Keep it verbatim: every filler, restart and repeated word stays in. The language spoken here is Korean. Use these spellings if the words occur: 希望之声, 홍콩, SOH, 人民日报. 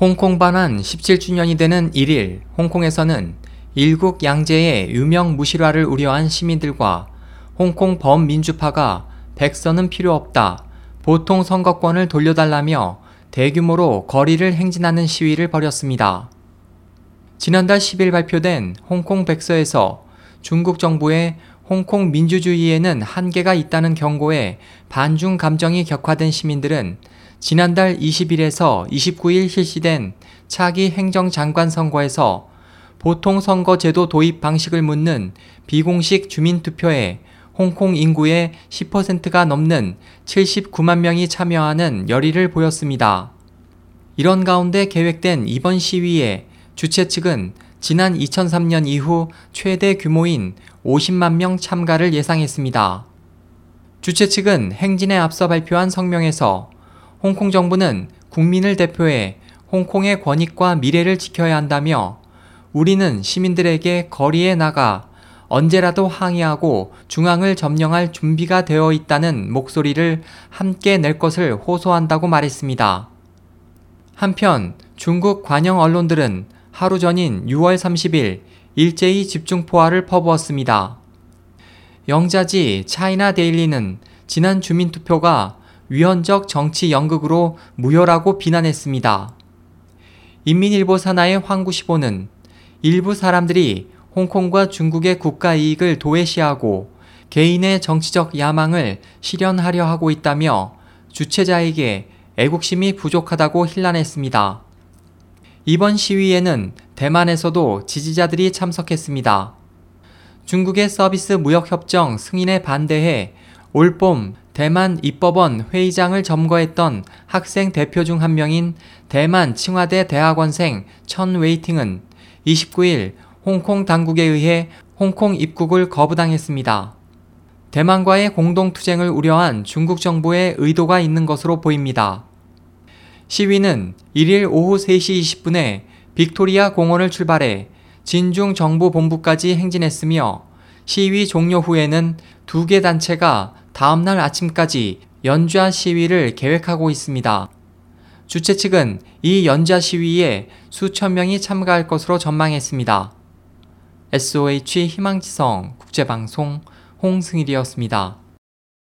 홍콩 반환 십칠 주년이 되는 일 일 홍콩에서는 일국 양제의 유명 무실화를 우려한 시민들과 홍콩 범민주파가 백선은 필요 없다, 보통 선거권을 돌려달라며 대규모로 거리를 행진하는 시위를 벌였습니다. 지난달 십 일 발표된 홍콩 백서에서 중국 정부의 홍콩 민주주의에는 한계가 있다는 경고에 반중 감정이 격화된 시민들은 지난달 이십 일에서 이십구 일 실시된 차기 행정장관 선거에서 보통 선거 제도 도입 방식을 묻는 비공식 주민투표에 홍콩 인구의 십 퍼센트가 넘는 칠십구만 명이 참여하는 열의를 보였습니다. 이런 가운데 계획된 이번 시위에 주최 측은 지난 이천삼 년 이후 최대 규모인 오십만 명 참가를 예상했습니다. 주최 측은 행진에 앞서 발표한 성명에서 홍콩 정부는 국민을 대표해 홍콩의 권익과 미래를 지켜야 한다며 우리는 시민들에게 거리에 나가 언제라도 항의하고 중앙을 점령할 준비가 되어 있다는 목소리를 함께 낼 것을 호소한다고 말했습니다. 한편 중국 관영 언론들은 하루 전인 유월 삼십일 일제히 집중포화를 퍼부었습니다. 영자지 차이나 데일리는 지난 주민투표가 위헌적 정치 연극으로 무효라고 비난했습니다. 인민일보 산하의 황구시보는 일부 사람들이 홍콩과 중국의 국가 이익을 도외시하고 개인의 정치적 야망을 실현하려 하고 있다며 주최자에게 애국심이 부족하다고 힐난했습니다. 이번 시위에는 대만에서도 지지자들이 참석했습니다. 중국의 서비스 무역협정 승인에 반대해 올봄 대만 입법원 회의장을 점거했던 학생 대표 중 한 명인 대만 칭화대 대학원생 천 웨이팅은 이십구 일 홍콩 당국에 의해 홍콩 입국을 거부당했습니다. 대만과의 공동투쟁을 우려한 중국 정부의 의도가 있는 것으로 보입니다. 시위는 일 일 오후 세 시 이십 분에 빅토리아 공원을 출발해 진중 정부 본부까지 행진했으며 시위 종료 후에는 두 개 단체가 다음날 아침까지 연좌 시위를 계획하고 있습니다. 주최 측은 이 연좌 시위에 수천 명이 참가할 것으로 전망했습니다. 에스오에이치 희망지성 국제방송 홍승일이었습니다.